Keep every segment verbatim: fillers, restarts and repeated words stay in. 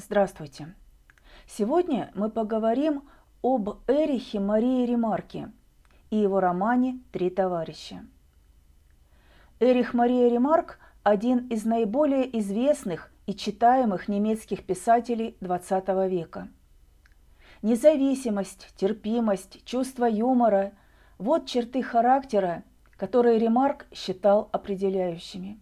Здравствуйте! Сегодня мы поговорим об Эрихе Марии Ремарке и его романе «Три товарища». Эрих Мария Ремарк – один из наиболее известных и читаемых немецких писателей двадцатого века. Независимость, терпимость, чувство юмора – вот черты характера, которые Ремарк считал определяющими.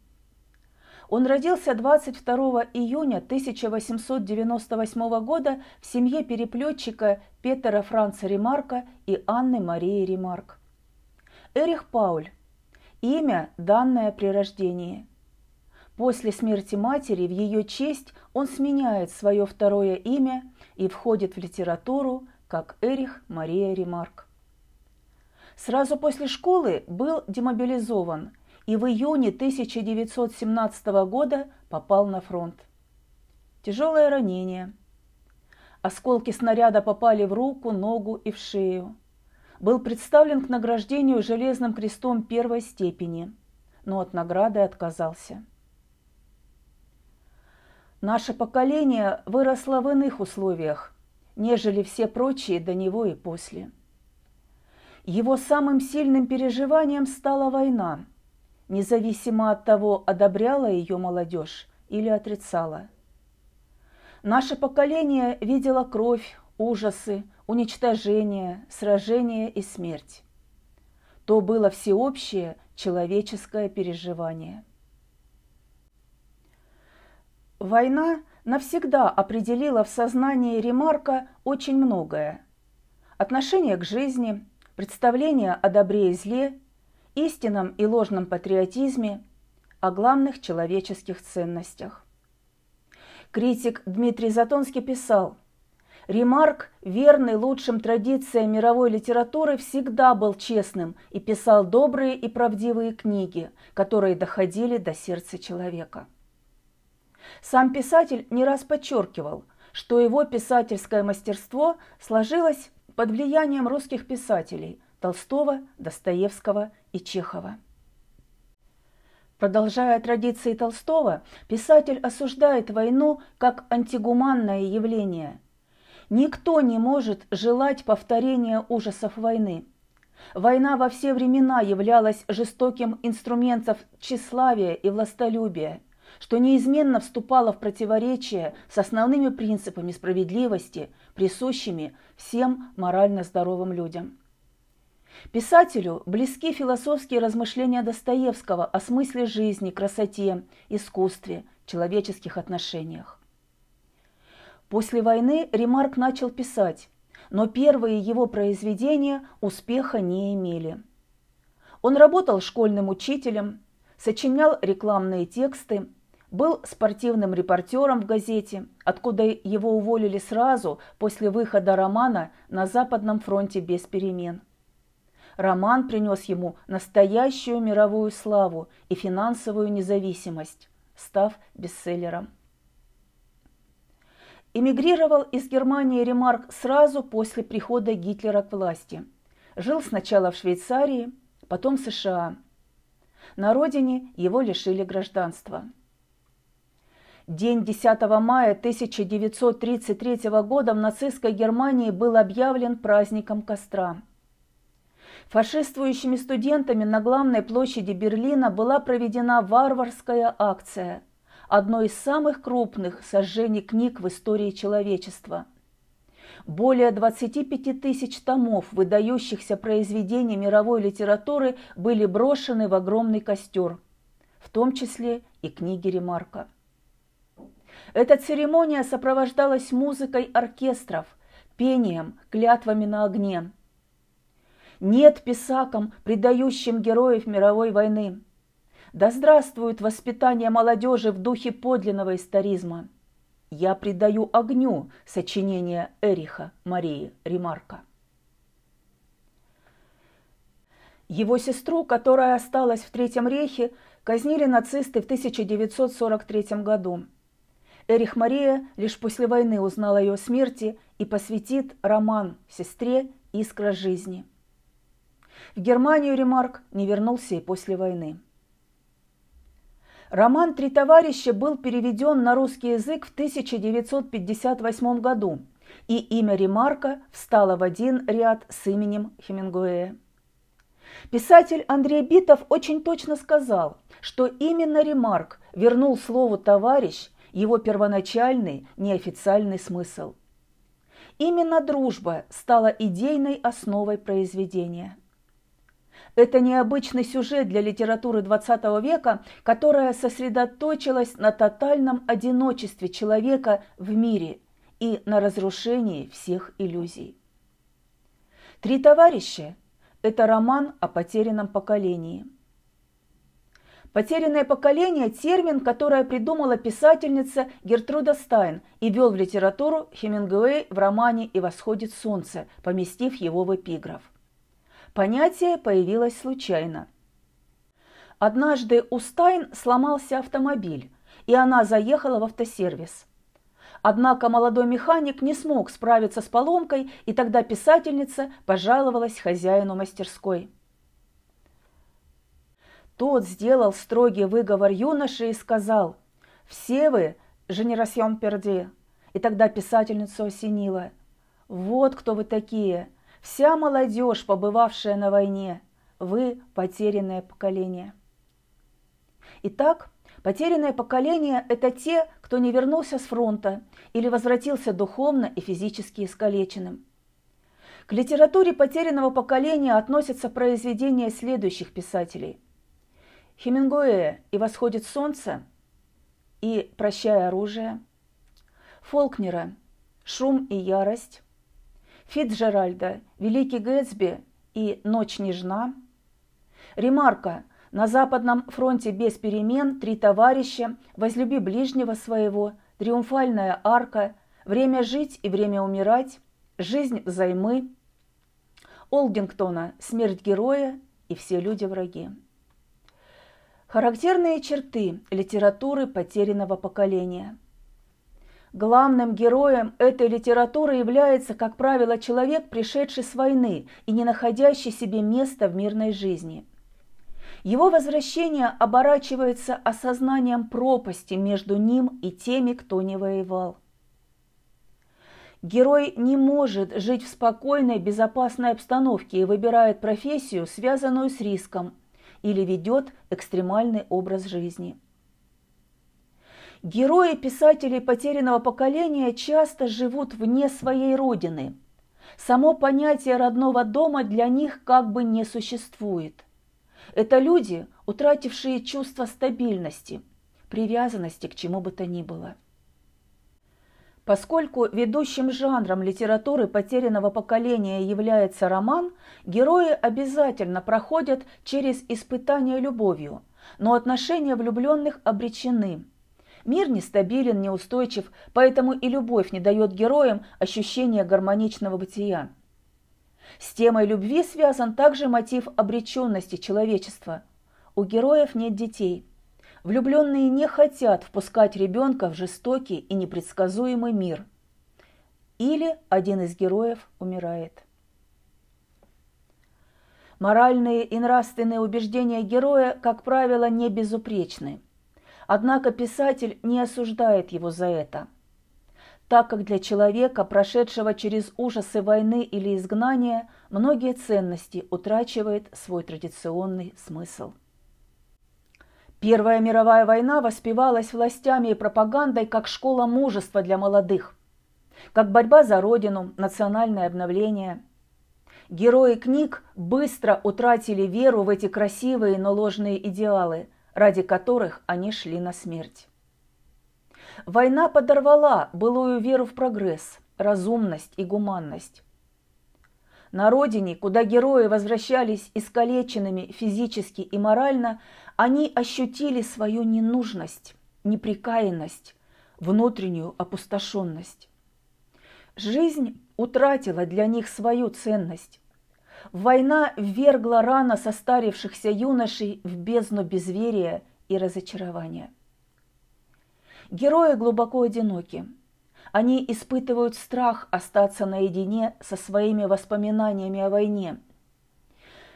Он родился двадцать второго июня тысяча восемьсот девяносто восьмого года в семье переплетчика Петера Франца Ремарка и Анны Марии Ремарк. Эрих Пауль – имя, данное при рождении. После смерти матери в ее честь он сменяет свое второе имя и входит в литературу как Эрих Мария Ремарк. Сразу после школы был демобилизован и в июне тысяча девятьсот семнадцатого года попал на фронт. Тяжелое ранение. Осколки снаряда попали в руку, ногу и в шею. Был представлен к награждению Железным Крестом первой степени, но от награды отказался. Наше поколение выросло в иных условиях, нежели все прочие до него и после. Его самым сильным переживанием стала война, независимо от того, одобряла ее молодежь или отрицала. Наше поколение видело кровь, ужасы, уничтожение, сражения и смерть. То было всеобщее человеческое переживание. Война навсегда определила в сознании Ремарка очень многое: отношение к жизни, представление о добре и зле, истинном и ложном патриотизме, о главных человеческих ценностях. Критик Дмитрий Затонский писал: «Ремарк, верный лучшим традициям мировой литературы, всегда был честным и писал добрые и правдивые книги, которые доходили до сердца человека». Сам писатель не раз подчеркивал, что его писательское мастерство сложилось под влиянием русских писателей Толстого, Достоевского и Чехова. Продолжая традиции Толстого, писатель осуждает войну как антигуманное явление. Никто не может желать повторения ужасов войны. Война во все времена являлась жестоким инструментом тщеславия и властолюбия, что неизменно вступало в противоречие с основными принципами справедливости, присущими всем морально здоровым людям. Писателю близки философские размышления Достоевского о смысле жизни, красоте, искусстве, человеческих отношениях. После войны Ремарк начал писать, но первые его произведения успеха не имели. Он работал школьным учителем, сочинял рекламные тексты, был спортивным репортером в газете, откуда его уволили сразу после выхода романа «На западном фронте без перемен». Роман принес ему настоящую мировую славу и финансовую независимость, став бестселлером. Эмигрировал из Германии Ремарк сразу после прихода Гитлера к власти. Жил сначала в Швейцарии, потом в США. На родине его лишили гражданства. День десятого мая тысяча девятьсот тридцать третьего года в нацистской Германии был объявлен праздником костра. Фашистующими студентами на главной площади Берлина была проведена варварская акция, одно из самых крупных сожжений книг в истории человечества. Более двадцати пяти тысяч томов выдающихся произведений мировой литературы были брошены в огромный костер, в том числе и книги Ремарка. Эта церемония сопровождалась музыкой оркестров, пением, клятвами на огне. Нет писакам, предающим героев мировой войны! Да здравствует воспитание молодежи в духе подлинного историзма! Я предаю огню сочинение Эриха Марии Ремарка. Его сестру, которая осталась в Третьем Рейхе, казнили нацисты в тысяча девятьсот сорок третьем году. Эрих Мария лишь после войны узнала о ее смерти и посвятит роман сестре «Искра жизни». В Германию Ремарк не вернулся и после войны. Роман «Три товарища» был переведен на русский язык в тысяча девятьсот пятьдесят восьмом году, и имя Ремарка встало в один ряд с именем Хемингуэя. Писатель Андрей Битов очень точно сказал, что именно Ремарк вернул слову «товарищ» его первоначальный неофициальный смысл. Именно дружба стала идейной основой произведения. Это необычный сюжет для литературы двадцатого века, которая сосредоточилась на тотальном одиночестве человека в мире и на разрушении всех иллюзий. «Три товарища» – это роман о потерянном поколении. «Потерянное поколение» – термин, который придумала писательница Гертруда Стайн и ввел в литературу Хемингуэй в романе «И восходит солнце», поместив его в эпиграф. Понятие появилось случайно. Однажды у Стайн сломался автомобиль, и она заехала в автосервис. Однако молодой механик не смог справиться с поломкой, и тогда писательница пожаловалась хозяину мастерской. Тот сделал строгий выговор юноше и сказал: «Все вы «Женерасьон перди». И тогда писательницу осенило: «Вот кто вы такие! Вся молодежь, побывавшая на войне, вы потерянное поколение». Итак, потерянное поколение – это те, кто не вернулся с фронта или возвратился духовно и физически искалеченным. К литературе потерянного поколения относятся произведения следующих писателей: Хемингуэя «И восходит солнце» и «Прощай оружие», Фолкнера «Шум и ярость», Фицджеральда «Великий Гэтсби» и «Ночь нежна», Ремарка «На западном фронте без перемен», «Три товарища», «Возлюби ближнего своего», «Триумфальная арка», «Время жить и время умирать», «Жизнь займы», Олдингтона «Смерть героя» и «Все люди враги». Характерные черты литературы потерянного поколения. Главным героем этой литературы является, как правило, человек, пришедший с войны и не находящий себе места в мирной жизни. Его возвращение оборачивается осознанием пропасти между ним и теми, кто не воевал. Герой не может жить в спокойной, безопасной обстановке и выбирает профессию, связанную с риском, или ведет экстремальный образ жизни. Герои писателей потерянного поколения часто живут вне своей родины. Само понятие родного дома для них как бы не существует. Это люди, утратившие чувство стабильности, привязанности к чему бы то ни было. Поскольку ведущим жанром литературы потерянного поколения является роман, герои обязательно проходят через испытания любовью, но отношения влюбленных обречены. Мир нестабилен, неустойчив, поэтому и любовь не дает героям ощущения гармоничного бытия. С темой любви связан также мотив обреченности человечества. У героев нет детей. Влюбленные не хотят впускать ребенка в жестокий и непредсказуемый мир. Или один из героев умирает. Моральные и нравственные убеждения героя, как правило, не безупречны. Однако писатель не осуждает его за это, так как для человека, прошедшего через ужасы войны или изгнания, многие ценности утрачивают свой традиционный смысл. Первая мировая война воспевалась властями и пропагандой как школа мужества для молодых, как борьба за родину, национальное обновление. Герои книг быстро утратили веру в эти красивые, но ложные идеалы, ради которых они шли на смерть. Война подорвала былую веру в прогресс, разумность и гуманность. На родине, куда герои возвращались искалеченными физически и морально, они ощутили свою ненужность, неприкаянность, внутреннюю опустошенность. Жизнь утратила для них свою ценность. Война ввергла рано состарившихся юношей в бездну безверия и разочарования. Герои глубоко одиноки. Они испытывают страх остаться наедине со своими воспоминаниями о войне.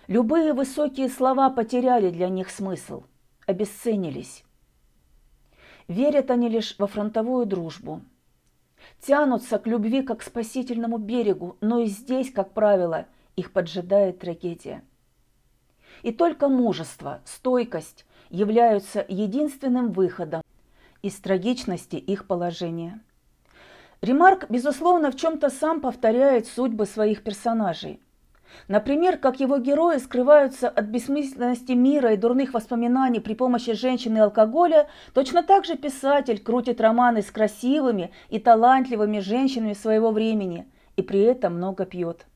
Любые высокие слова потеряли для них смысл, обесценились. Верят они лишь во фронтовую дружбу. Тянутся к любви как к спасительному берегу, но и здесь, как правило, их поджидает трагедия. И только мужество, стойкость являются единственным выходом из трагичности их положения. Ремарк, безусловно, в чем-то сам повторяет судьбы своих персонажей. Например, как его герои скрываются от бессмысленности мира и дурных воспоминаний при помощи женщины и алкоголя, точно так же писатель крутит романы с красивыми и талантливыми женщинами своего времени и при этом много пьет.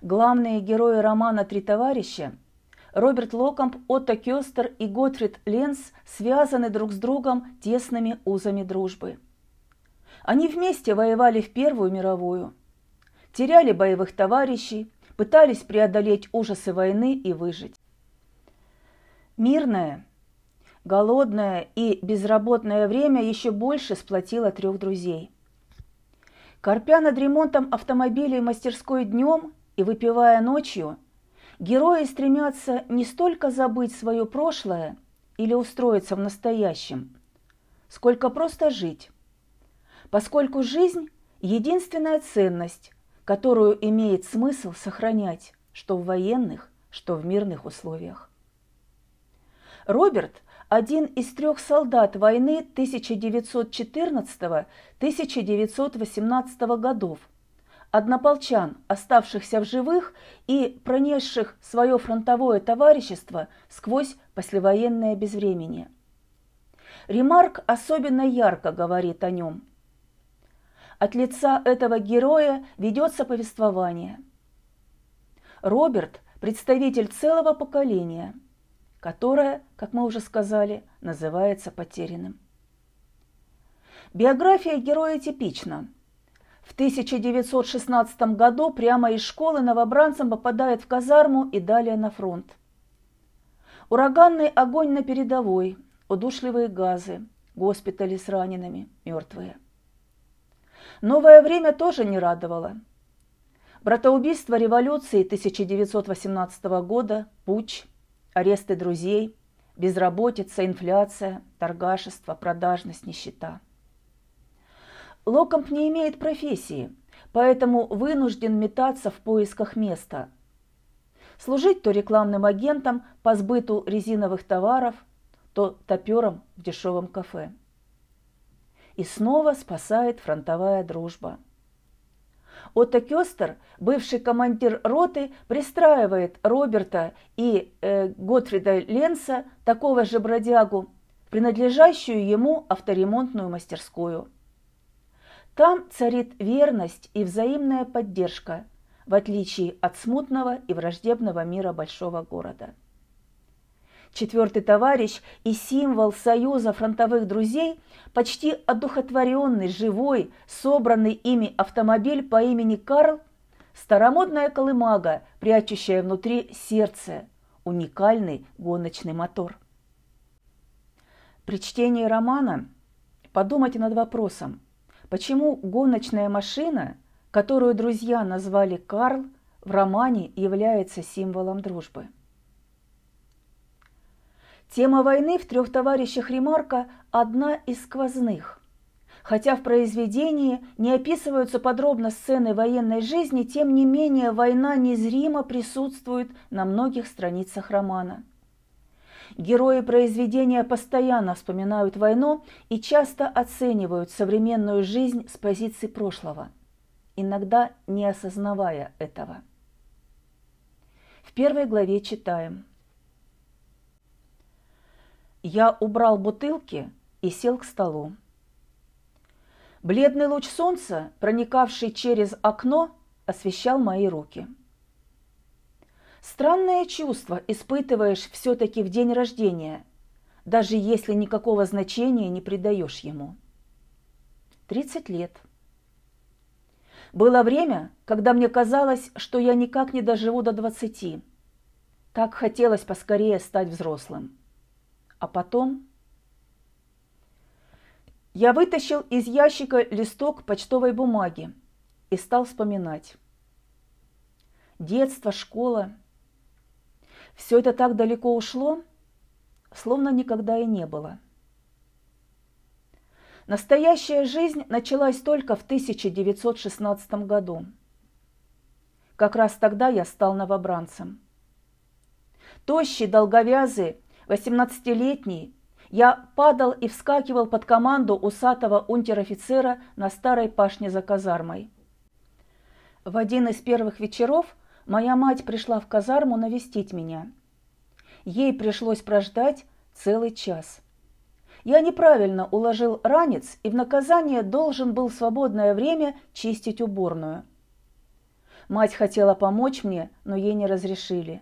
Главные герои романа «Три товарища» Роберт Локамп, Отто Кёстер и Готфрид Ленц связаны друг с другом тесными узами дружбы. Они вместе воевали в Первую мировую, теряли боевых товарищей, пытались преодолеть ужасы войны и выжить. Мирное, голодное и безработное время еще больше сплотило трех друзей. Корпя над ремонтом автомобилей в мастерской днем и выпивая ночью, герои стремятся не столько забыть свое прошлое или устроиться в настоящем, сколько просто жить, поскольку жизнь – единственная ценность, которую имеет смысл сохранять, что в военных, что в мирных условиях. Роберт – один из трех солдат войны тысяча девятьсот четырнадцатого — тысяча девятьсот восемнадцатого годов, однополчан, оставшихся в живых и пронесших свое фронтовое товарищество сквозь послевоенное безвременье. Ремарк особенно ярко говорит о нем. От лица этого героя ведется повествование. Роберт – представитель целого поколения, которое, как мы уже сказали, называется потерянным. Биография героя типична. В тысяча девятьсот шестнадцатом году прямо из школы новобранцем попадает в казарму и далее на фронт. Ураганный огонь на передовой, удушливые газы, госпитали с ранеными, мертвые. Новое время тоже не радовало. Братоубийство революции тысяча девятьсот восемнадцатого года, путч, аресты друзей, безработица, инфляция, торгашество, продажность, нищета. Локамп не имеет профессии, поэтому вынужден метаться в поисках места. Служить то рекламным агентом по сбыту резиновых товаров, то топером в дешевом кафе. И снова спасает фронтовая дружба. Отто Кёстер, бывший командир роты, пристраивает Роберта и э, Готфрида Ленца, такого же бродягу, принадлежащую ему авторемонтную мастерскую. Там царит верность и взаимная поддержка, в отличие от смутного и враждебного мира большого города. Четвертый товарищ и символ союза фронтовых друзей – почти одухотворенный, живой, собранный ими автомобиль по имени Карл – старомодная колымага, прячущая внутри сердце, уникальный гоночный мотор. При чтении романа подумайте над вопросом, почему гоночная машина, которую друзья назвали Карл, в романе является символом дружбы. Тема войны в «Трех товарищах» Ремарка одна из сквозных. Хотя в произведении не описываются подробно сцены военной жизни, тем не менее война незримо присутствует на многих страницах романа. Герои произведения постоянно вспоминают войну и часто оценивают современную жизнь с позиции прошлого, иногда не осознавая этого. В первой главе читаем. Я убрал бутылки и сел к столу. Бледный луч солнца, проникавший через окно, освещал мои руки. Странное чувство испытываешь все-таки в день рождения, даже если никакого значения не придаешь ему. Тридцать лет. Было время, когда мне казалось, что я никак не доживу до двадцати. Так хотелось поскорее стать взрослым. А потом я вытащил из ящика листок почтовой бумаги и стал вспоминать. Детство, школа. Все это так далеко ушло, словно никогда и не было. Настоящая жизнь началась только в тысяча девятьсот шестнадцатом году. Как раз тогда я стал новобранцем. Тощий, долговязый, восемнадцатилетний, я падал и вскакивал под команду усатого унтер-офицера на старой пашне за казармой. В один из первых вечеров моя мать пришла в казарму навестить меня. Ей пришлось прождать целый час. Я неправильно уложил ранец и в наказание должен был в свободное время чистить уборную. Мать хотела помочь мне, но ей не разрешили.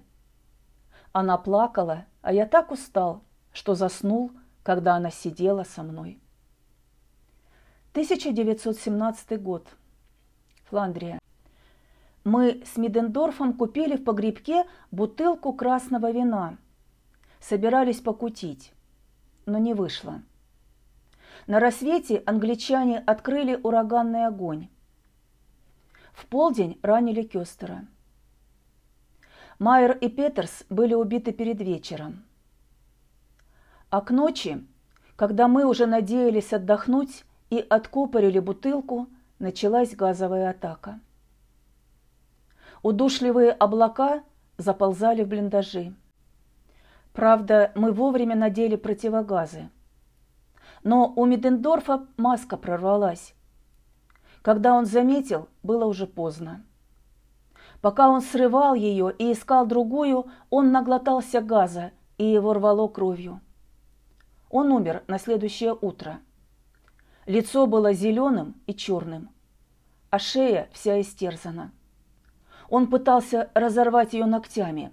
Она плакала, а я так устал, что заснул, когда она сидела со мной. тысяча девятьсот семнадцатый год. Фландрия. Мы с Мидендорфом купили в погребке бутылку красного вина. Собирались покутить, но не вышло. На рассвете англичане открыли ураганный огонь. В полдень ранили Кёстера. Майер и Петерс были убиты перед вечером. А к ночи, когда мы уже надеялись отдохнуть и откупорили бутылку, началась газовая атака. Удушливые облака заползали в блиндажи. Правда, мы вовремя надели противогазы. Но у Мидендорфа маска прорвалась. Когда он заметил, было уже поздно. Пока он срывал ее и искал другую, он наглотался газа, и его рвало кровью. Он умер на следующее утро. Лицо было зеленым и черным, а шея вся истерзана. Он пытался разорвать ее ногтями,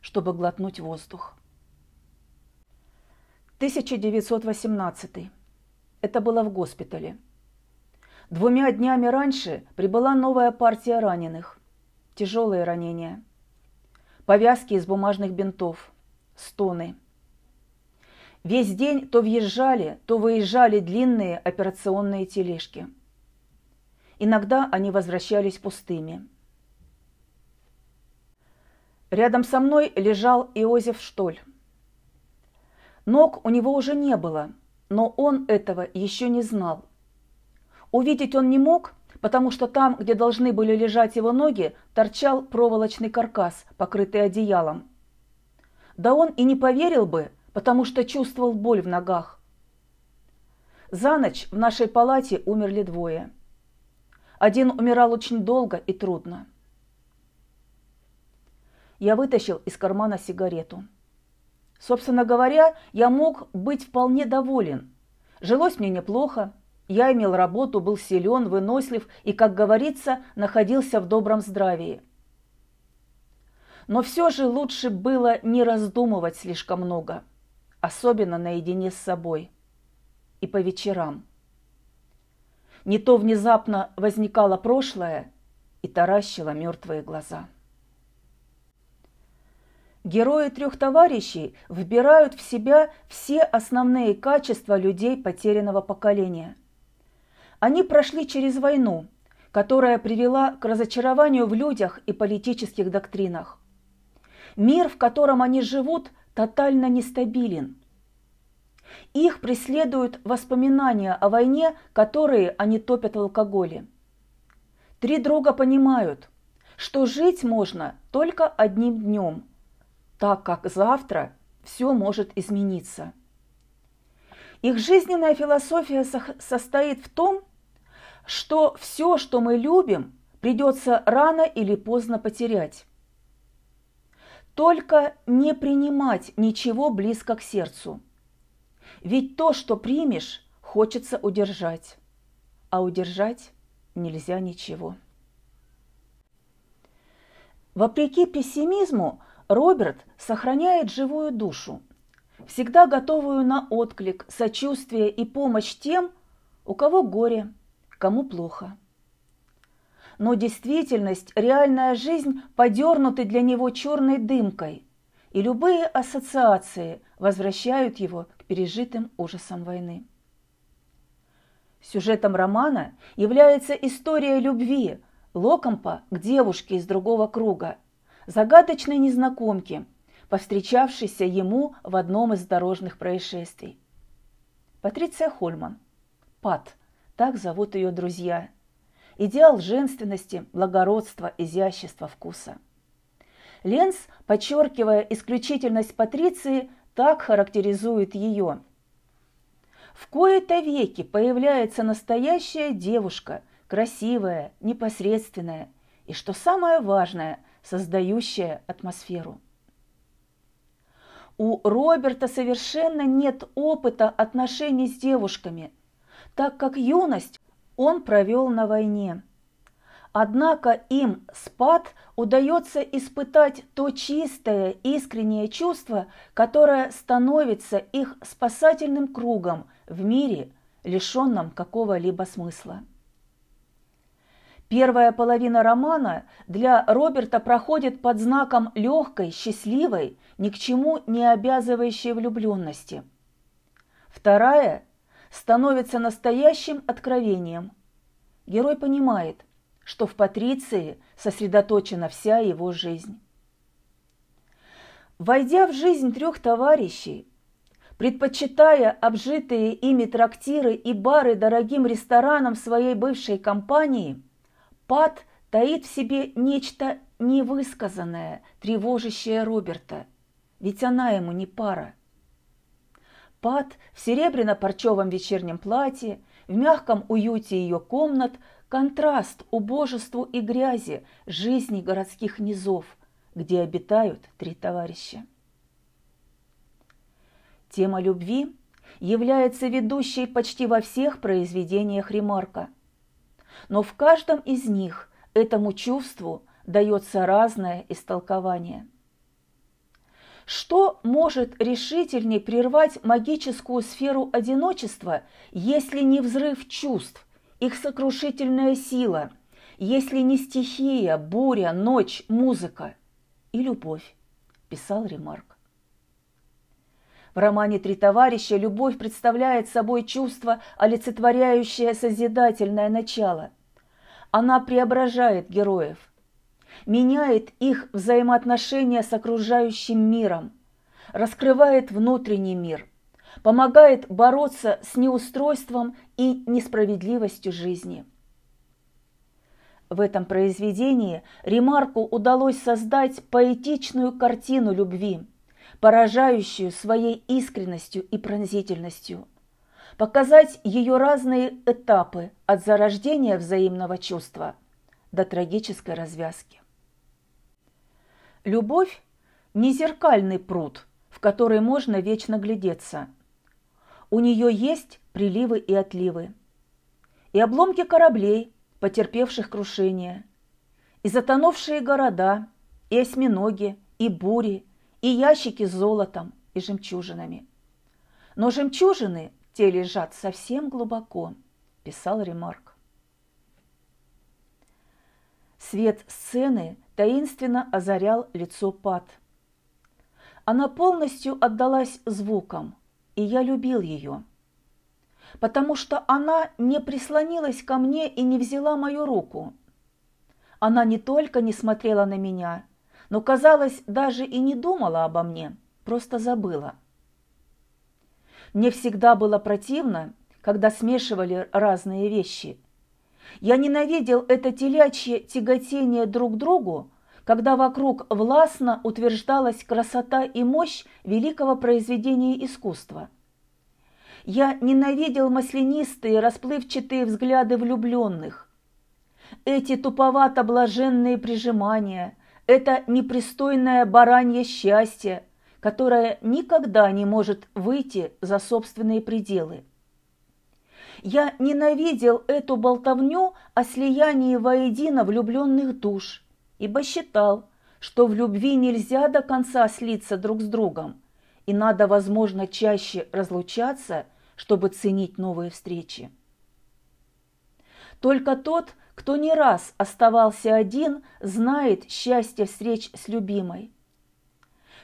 чтобы глотнуть воздух. тысяча девятьсот восемнадцатый. Это было в госпитале. Двумя днями раньше прибыла новая партия раненых. Тяжелые ранения. Повязки из бумажных бинтов. Стоны. Весь день то въезжали, то выезжали длинные операционные тележки. Иногда они возвращались пустыми. Рядом со мной лежал Иозеф Штоль. Ног у него уже не было, но он этого еще не знал. Увидеть он не мог, потому что там, где должны были лежать его ноги, торчал проволочный каркас, покрытый одеялом. Да он и не поверил бы, потому что чувствовал боль в ногах. За ночь в нашей палате умерли двое. Один умирал очень долго и трудно. Я вытащил из кармана сигарету. Собственно говоря, я мог быть вполне доволен. Жилось мне неплохо, я имел работу, был силен, вынослив и, как говорится, находился в добром здравии. Но все же лучше было не раздумывать слишком много, особенно наедине с собой и по вечерам. Не то внезапно возникало прошлое и таращило мертвые глаза. Герои «Трех товарищей» вбирают в себя все основные качества людей потерянного поколения. Они прошли через войну, которая привела к разочарованию в людях и политических доктринах. Мир, в котором они живут, тотально нестабилен. Их преследуют воспоминания о войне, которые они топят в алкоголе. Три друга понимают, что жить можно только одним днем, так как завтра все может измениться. Их жизненная философия состоит в том, что все, что мы любим, придется рано или поздно потерять. Только не принимать ничего близко к сердцу. Ведь то, что примешь, хочется удержать, а удержать нельзя ничего. Вопреки пессимизму, Роберт сохраняет живую душу, всегда готовую на отклик, сочувствие и помощь тем, у кого горе, кому плохо. Но действительность, реальная жизнь подернуты для него черной дымкой, и любые ассоциации возвращают его к пережитым ужасам войны. Сюжетом романа является история любви Локампа к девушке из другого круга, загадочной незнакомки, повстречавшейся ему в одном из дорожных происшествий. Патриция Хольман. Пат, так зовут ее друзья. Идеал женственности, благородства, изящества, вкуса. Ленц, подчеркивая исключительность Патриции, так характеризует ее. В кои-то веки появляется настоящая девушка, красивая, непосредственная и, что самое важное, создающая атмосферу. У Роберта совершенно нет опыта отношений с девушками, так как юность он провел на войне. Однако им с Пат удается испытать то чистое, искреннее чувство, которое становится их спасательным кругом в мире, лишенном какого-либо смысла. Первая половина романа для Роберта проходит под знаком легкой, счастливой, ни к чему не обязывающей влюбленности. Вторая становится настоящим откровением. Герой понимает, что в Патриции сосредоточена вся его жизнь. Войдя в жизнь трех товарищей, предпочитая обжитые ими трактиры и бары дорогим ресторанам своей бывшей компании, Пат таит в себе нечто невысказанное, тревожащее Роберта, ведь она ему не пара. Пат в серебряно-парчевом вечернем платье, в мягком уюте ее комнат, контраст убожеству и грязи жизни городских низов, где обитают три товарища. Тема любви является ведущей почти во всех произведениях Ремарка. Но в каждом из них этому чувству дается разное истолкование. Что может решительнее прервать магическую сферу одиночества, если не взрыв чувств, их сокрушительная сила, если не стихия, буря, ночь, музыка и любовь, писал Ремарк. В романе «Три товарища» любовь представляет собой чувство, олицетворяющее созидательное начало. Она преображает героев, меняет их взаимоотношения с окружающим миром, раскрывает внутренний мир, помогает бороться с неустройством и несправедливостью жизни. В этом произведении Ремарку удалось создать поэтичную картину любви, поражающую своей искренностью и пронзительностью, показать ее разные этапы от зарождения взаимного чувства до трагической развязки. Любовь – не зеркальный пруд, в который можно вечно глядеться. У нее есть приливы и отливы, и обломки кораблей, потерпевших крушение, и затонувшие города, и осьминоги, и бури, и ящики с золотом и жемчужинами. Но жемчужины те лежат совсем глубоко, писал Ремарк. Свет сцены таинственно озарял лицо Пат. Она полностью отдалась звукам, и я любил ее, потому что она не прислонилась ко мне и не взяла мою руку. Она не только не смотрела на меня, но, казалось, даже и не думала обо мне, просто забыла. Мне всегда было противно, когда смешивали разные вещи. Я ненавидел это телячье тяготение друг к другу, когда вокруг властно утверждалась красота и мощь великого произведения искусства. Я ненавидел маслянистые, расплывчатые взгляды влюбленных. Эти туповато-блаженные прижимания – это непристойное баранье счастье, которое никогда не может выйти за собственные пределы. Я ненавидел эту болтовню о слиянии воедино влюбленных душ, ибо считал, что в любви нельзя до конца слиться друг с другом, и надо, возможно, чаще разлучаться, чтобы ценить новые встречи. Только тот, кто не раз оставался один, знает счастье встреч с любимой.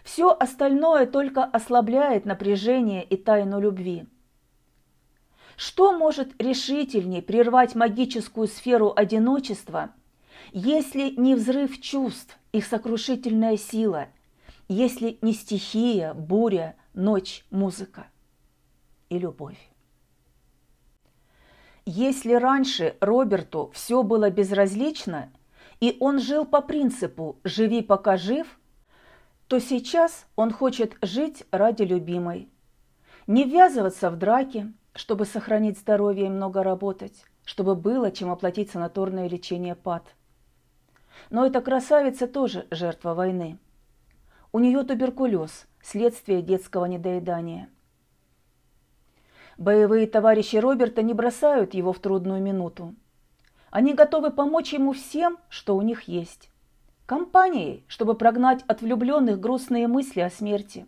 Все остальное только ослабляет напряжение и тайну любви. Что может решительнее прервать магическую сферу одиночества, если не взрыв чувств, их сокрушительная сила, если не стихия, буря, ночь, музыка и любовь? Если раньше Роберту все было безразлично, и он жил по принципу «живи, пока жив», то сейчас он хочет жить ради любимой. Не ввязываться в драки, чтобы сохранить здоровье и много работать, чтобы было чем оплатить санаторное лечение ПАД. Но эта красавица тоже жертва войны. У нее туберкулез, следствие детского недоедания. Боевые товарищи Роберта не бросают его в трудную минуту. Они готовы помочь ему всем, что у них есть. Компанией, чтобы прогнать от влюбленных грустные мысли о смерти.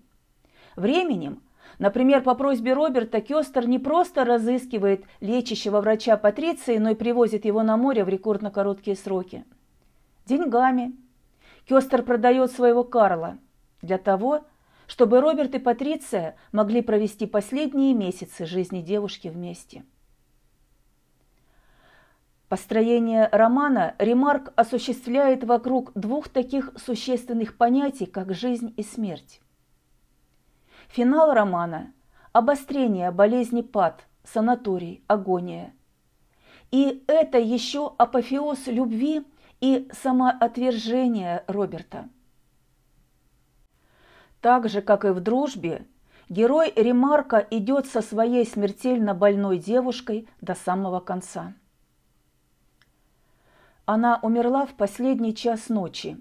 Временем, например, по просьбе Роберта, Кёстер не просто разыскивает лечащего врача Патриции, но и привозит его на море в рекордно короткие сроки. Деньгами. Кёстер продает своего Карла для того, чтобы Роберт и Патриция могли провести последние месяцы жизни девушки вместе. Построение романа Ремарк осуществляет вокруг двух таких существенных понятий, как жизнь и смерть. Финал романа – обострение болезни ПАД, санаторий, агония. И это еще апофеоз любви и самоотвержения Роберта. Так же, как и в «Дружбе», герой Ремарка идет со своей смертельно больной девушкой до самого конца. Она умерла в последний час ночи,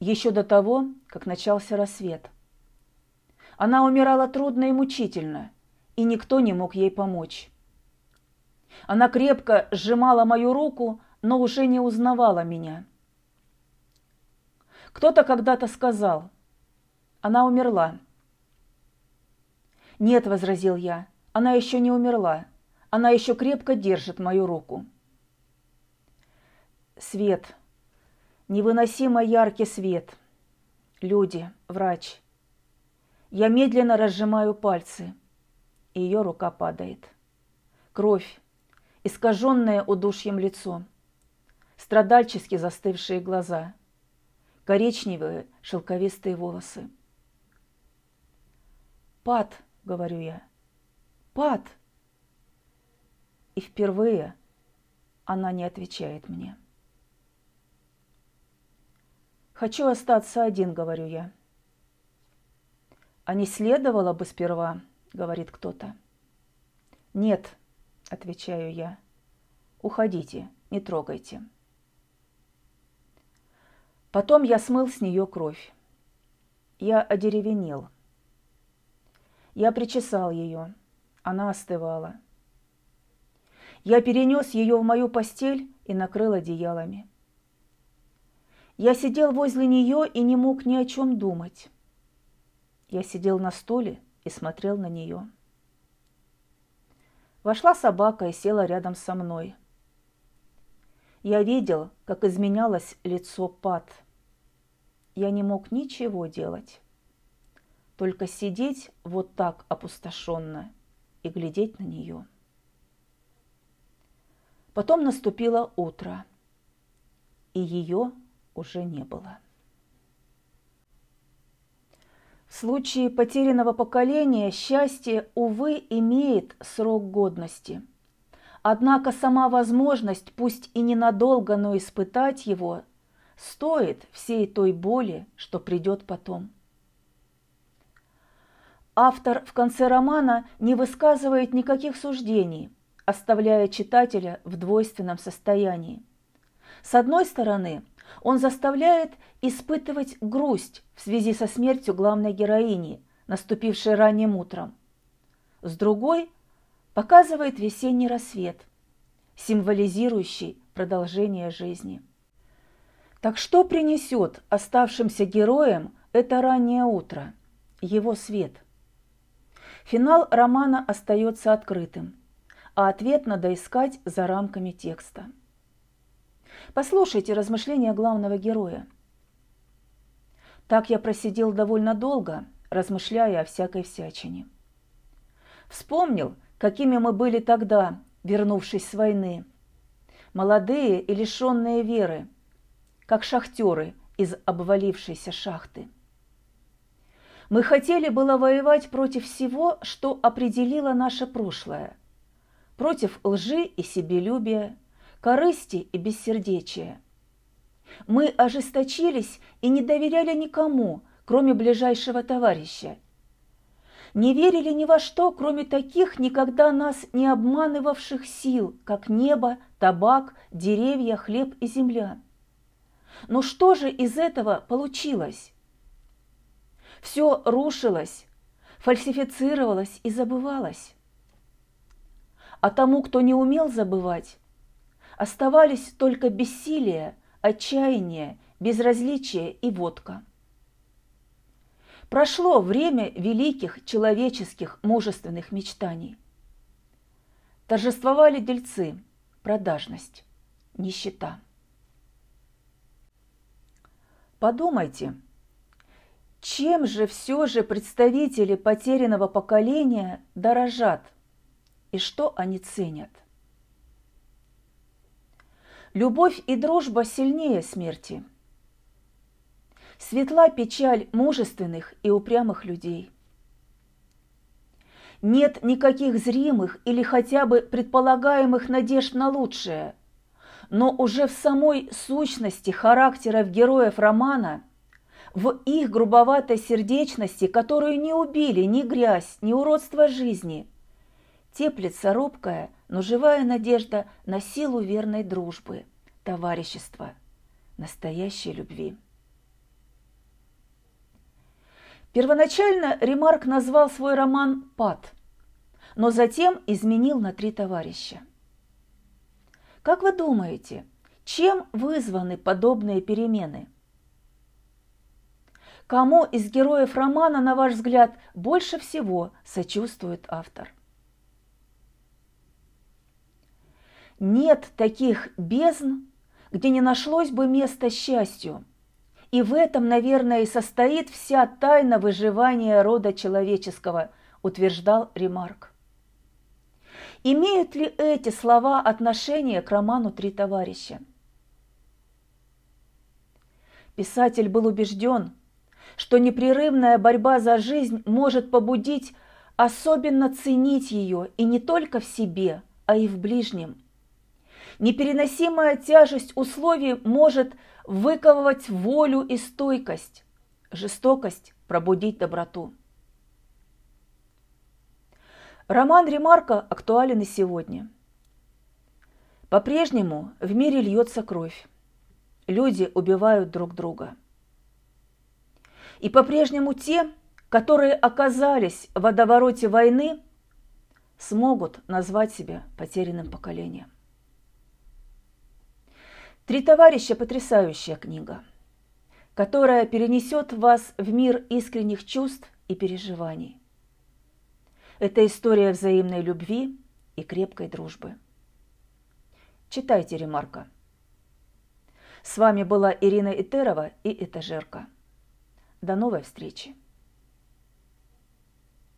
еще до того, как начался рассвет. Она умирала трудно и мучительно, и никто не мог ей помочь. Она крепко сжимала мою руку, но уже не узнавала меня. Кто-то когда-то сказал: «Она умерла». «Нет», — возразил я, — «она еще не умерла, она еще крепко держит мою руку». Свет. Невыносимо яркий свет. Люди. Врач. Я медленно разжимаю пальцы. Ее рука падает. Кровь. Искаженное удушьем лицо. Страдальчески застывшие глаза. Коричневые шелковистые волосы. «Пат», — говорю я. «Пат». И впервые она не отвечает мне. «Хочу остаться один», — говорю я. «А не следовало бы сперва», — говорит кто-то. «Нет», — отвечаю я. «Уходите, не трогайте». Потом я смыл с нее кровь. Я одеревенел. Я причесал ее. Она остывала. Я перенес ее в мою постель и накрыл одеялами. Я сидел возле нее и не мог ни о чем думать. Я сидел на стуле и смотрел на нее. Вошла собака и села рядом со мной. Я видел, как изменялось лицо ПАД. Я не мог ничего делать, только сидеть вот так опустошенно и глядеть на нее. Потом наступило утро, и ее уже не было. В случае потерянного поколения счастье, увы, имеет срок годности. Однако сама возможность, пусть и ненадолго, но испытать его, стоит всей той боли, что придет потом. Автор в конце романа не высказывает никаких суждений, оставляя читателя в двойственном состоянии. С одной стороны, он заставляет испытывать грусть в связи со смертью главной героини, наступившей ранним утром. С другой показывает весенний рассвет, символизирующий продолжение жизни. Так что принесет оставшимся героям это раннее утро, его свет? Финал романа остается открытым, а ответ надо искать за рамками текста. Послушайте размышления главного героя. Так я просидел довольно долго, размышляя о всякой всячине. Вспомнил, какими мы были тогда, вернувшись с войны. Молодые и лишенные веры, как шахтеры из обвалившейся шахты. Мы хотели было воевать против всего, что определило наше прошлое. против лжи и себелюбия, корысти и бессердечия. Мы ожесточились и не доверяли никому, кроме ближайшего товарища. Не верили ни во что, кроме таких никогда нас не обманывавших сил, как небо, табак, деревья, хлеб и земля. Но что же из этого получилось? Все рушилось, фальсифицировалось и забывалось. А тому, кто не умел забывать, оставались только бессилие, отчаяние, безразличие и водка. Прошло время великих человеческих мужественных мечтаний. Торжествовали дельцы, продажность, нищета. Подумайте, чем же все же представители потерянного поколения дорожат и что они ценят? Любовь и дружба сильнее смерти. Светла печаль мужественных и упрямых людей. Нет никаких зримых или хотя бы предполагаемых надежд на лучшее, но уже в самой сущности характеров героев романа, в их грубоватой сердечности, которую не убили ни грязь, ни уродство жизни, теплится робкая, но живая надежда на силу верной дружбы, товарищества, настоящей любви. Первоначально Ремарк назвал свой роман «Пад», но затем изменил на «Три товарища». Как вы думаете, чем вызваны подобные перемены? Кому из героев романа, на ваш взгляд, больше всего сочувствует автор? Нет таких бездн, где не нашлось бы места счастью. И в этом, наверное, и состоит вся тайна выживания рода человеческого, утверждал Ремарк. Имеют ли эти слова отношение к роману «Три товарища»? Писатель был убежден, что непрерывная борьба за жизнь может побудить особенно ценить ее и не только в себе, а и в ближнем. Непереносимая тяжесть условий может выковывать волю и стойкость, жестокость пробудить доброту. Роман Ремарка актуален и сегодня. По-прежнему в мире льется кровь, люди убивают друг друга. И по-прежнему те, которые оказались в водовороте войны, смогут назвать себя потерянным поколением. «Три товарища» – потрясающая книга, которая перенесет вас в мир искренних чувств и переживаний. Это история взаимной любви и крепкой дружбы. Читайте Ремарка. С вами была Ирина Итерова и Этажерка. До новой встречи!